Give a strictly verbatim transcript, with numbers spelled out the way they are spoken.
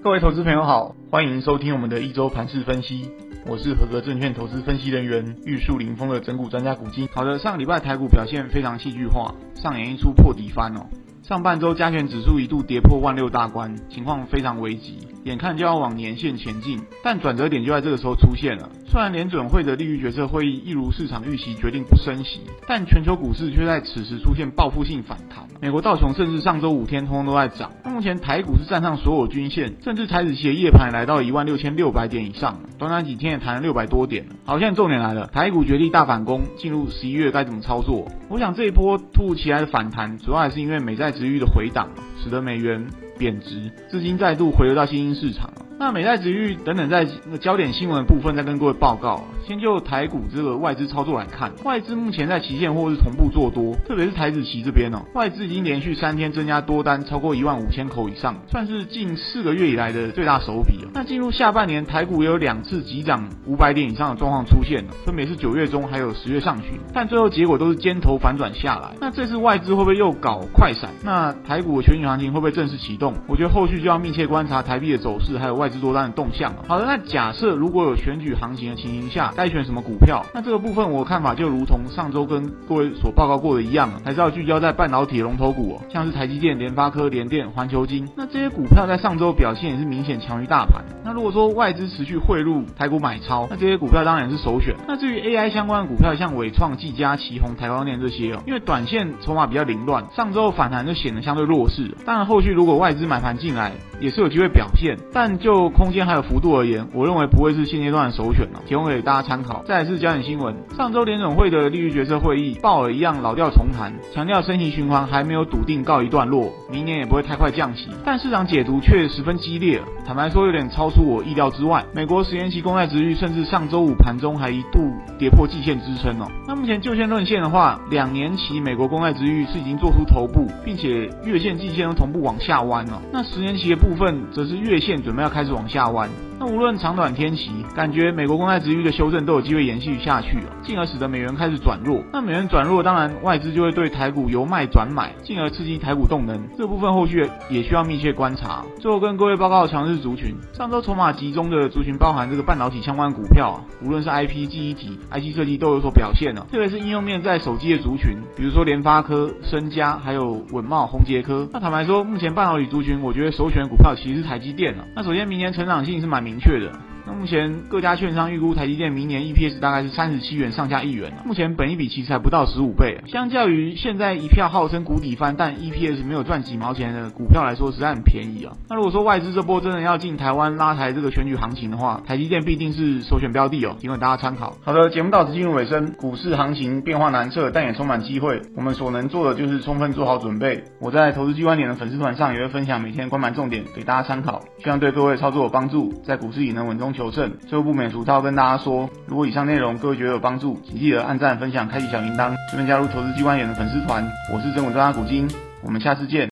各位投资朋友好，欢迎收听我们的一周盘势分析，我是合格证券投资分析人员玉树临风的整股专家古今。好的，上礼拜台股表现非常戏剧化，上演一出破底翻哦。上半周加权指数一度跌破万六大关，情况非常危急，眼看就要往年线前进，但转折点就在这个时候出现了。虽然联准会的利率决策会议一如市场预期决定不升息，但全球股市却在此时出现报复性反弹。美国道琼甚至上周五天通通都在涨，目前台股是站上所有均线，甚至台指期的夜盘来到一万六千六百点以上，短短几天也谈了六百多点了。好，现在重点来了，台股决定大反攻，进入十一月该怎么操作？我想这一波突如其来的反弹，主要还是因为美债殖利率的回档，使得美元贬值，资金再度回流到新兴市场。那美债殖利率等等，在焦点新闻的部分再跟各位报告。先就台股这个外资操作来看，外资目前在期限或是同步做多，特别是台指期这边哦，外资已经连续三天增加多单超过一万五千口以上，算是近四个月以来的最大首笔了。那进入下半年，台股也有两次急涨五百点以上的状况出现了，分别是九月中还有十月上旬，但最后结果都是尖头反转下来。那这次外资会不会又搞快闪？那台股的选举行情会不会正式启动？我觉得后续就要密切观察台币的走势，还有外。外资多单的动向。好的，那假设如果有选举行情的情形下，该选什么股票？那这个部分我的看法就如同上周跟各位所报告过的一样，还是要聚焦在半导体龙头股、哦、像是台积电、联发科、联电、环球晶。那这些股票在上周表现也是明显强于大盘。那如果说外资持续汇入台股买超，那这些股票当然是首选。那至于 A I 相关的股票，像伟创、技嘉、奇宏、台光电这些、哦、因为短线筹码比较凌乱，上周反弹就显得相对弱势。当然后续如果外资买盘进来，也是有机会表现，但就空间还有幅度而言，我认为不会是现阶段的首选了、啊，提供给大家参考。再来是焦点新闻，上周联准会的利率决策会议，鲍尔一样老调重弹，强调升息循环还没有笃定告一段落，明年也不会太快降息，但市场解读却十分激烈，坦白说有点超出我意料之外。美国十年期公债殖利率甚至上周五盘中还一度跌破季线支撑哦。那目前就线论线的话，两年期美国公债殖利率是已经做出头部，并且月线、季线都同步往下弯了、哦。那十年期的部分则是月线准备要开始往下弯。那无论长短天期，感觉美国公债殖利率的修正都有机会延续下去，进而使得美元开始转弱。那美元转弱，当然外资就会对台股由卖转买，进而刺激台股动能，这部分后续也需要密切观察。最后跟各位报告强势族群，上周筹码集中的族群包含这个半导体相关股票、啊、无论是 I P、记忆体、I C 设计都有所表现了、啊。特别是应用面在手机的族群，比如说联发科、深嘉还有稳懋、宏捷科。那坦白说，目前半导体族群我觉得首选股票其实是台积电了、啊。那首先明年成长性是蛮明确的，那目前各家券商预估台积电明年 E P S 大概是三十七元上下一元、啊、目前本益比其实还不到十五倍、啊、相较于现在一票号称谷底翻但 E P S 没有赚几毛钱的股票来说，实在很便宜啊。那如果说外资这波真的要进台湾拉抬这个选举行情的话，台积电必定是首选标的哦，提供大家参考。好的，节目到此进入尾声，股市行情变化难测，但也充满机会，我们所能做的就是充分做好准备。我在投资 G 观点的粉丝团上也会分享每天观盘重点给大家参考，希望对各位操作有帮助，在股市也能稳中求胜。最后不免俗套，跟大家说，如果以上内容各位觉得有帮助，请记得按赞、分享、开启小铃铛，顺便加入投资G观点的粉丝团。我是整股专家古今，我们下次见。